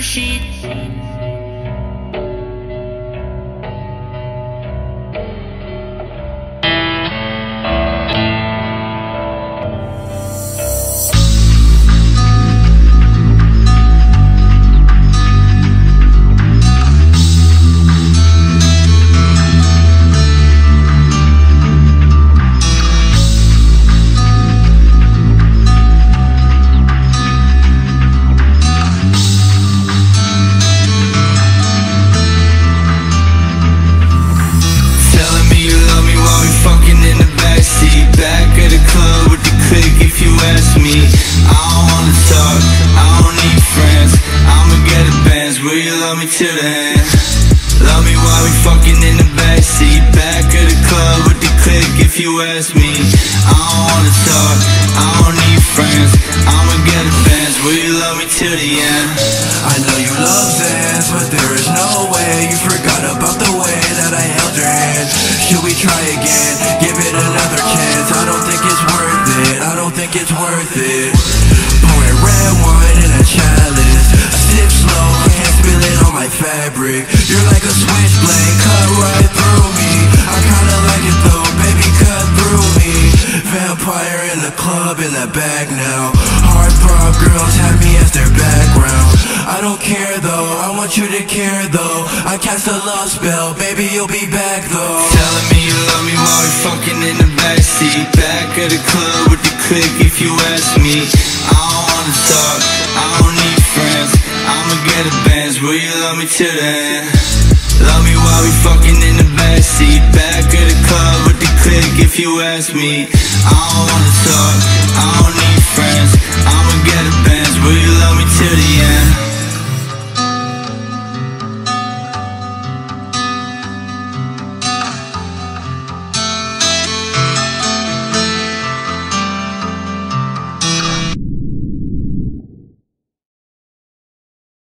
the sheet. Till the end. Love me while we fucking in the backseat, back of the club with the click. If you ask me, I don't wanna talk, I don't need friends. I'ma get a Benz. Will you love me till the end? I know you love Benz, but there is no way you forgot about the way that I held your hand. Should we try again? Give it another chance. I don't think it's worth it. I don't think it's worth it. Pouring red wine in a chalice, I sip slow. My fabric, you're like a switchblade, cut right through me. I kinda like it though, baby, cut through me. Vampire in the club, in the back now. Heartthrob girls have me as their background. I don't care though, I want you to care though. I cast a love spell, baby, you'll be back though. Telling me you love me while we fucking in the backseat, back of the club with the click. If you ask me, I don't wanna talk, I don't need friends. I'ma get a Benz, will you love me till the end? Love me while we fucking in the backseat, back of the club with the click. If you ask me, I don't wanna talk, I don't need friends. I'ma get a Benz, will you love me till the end?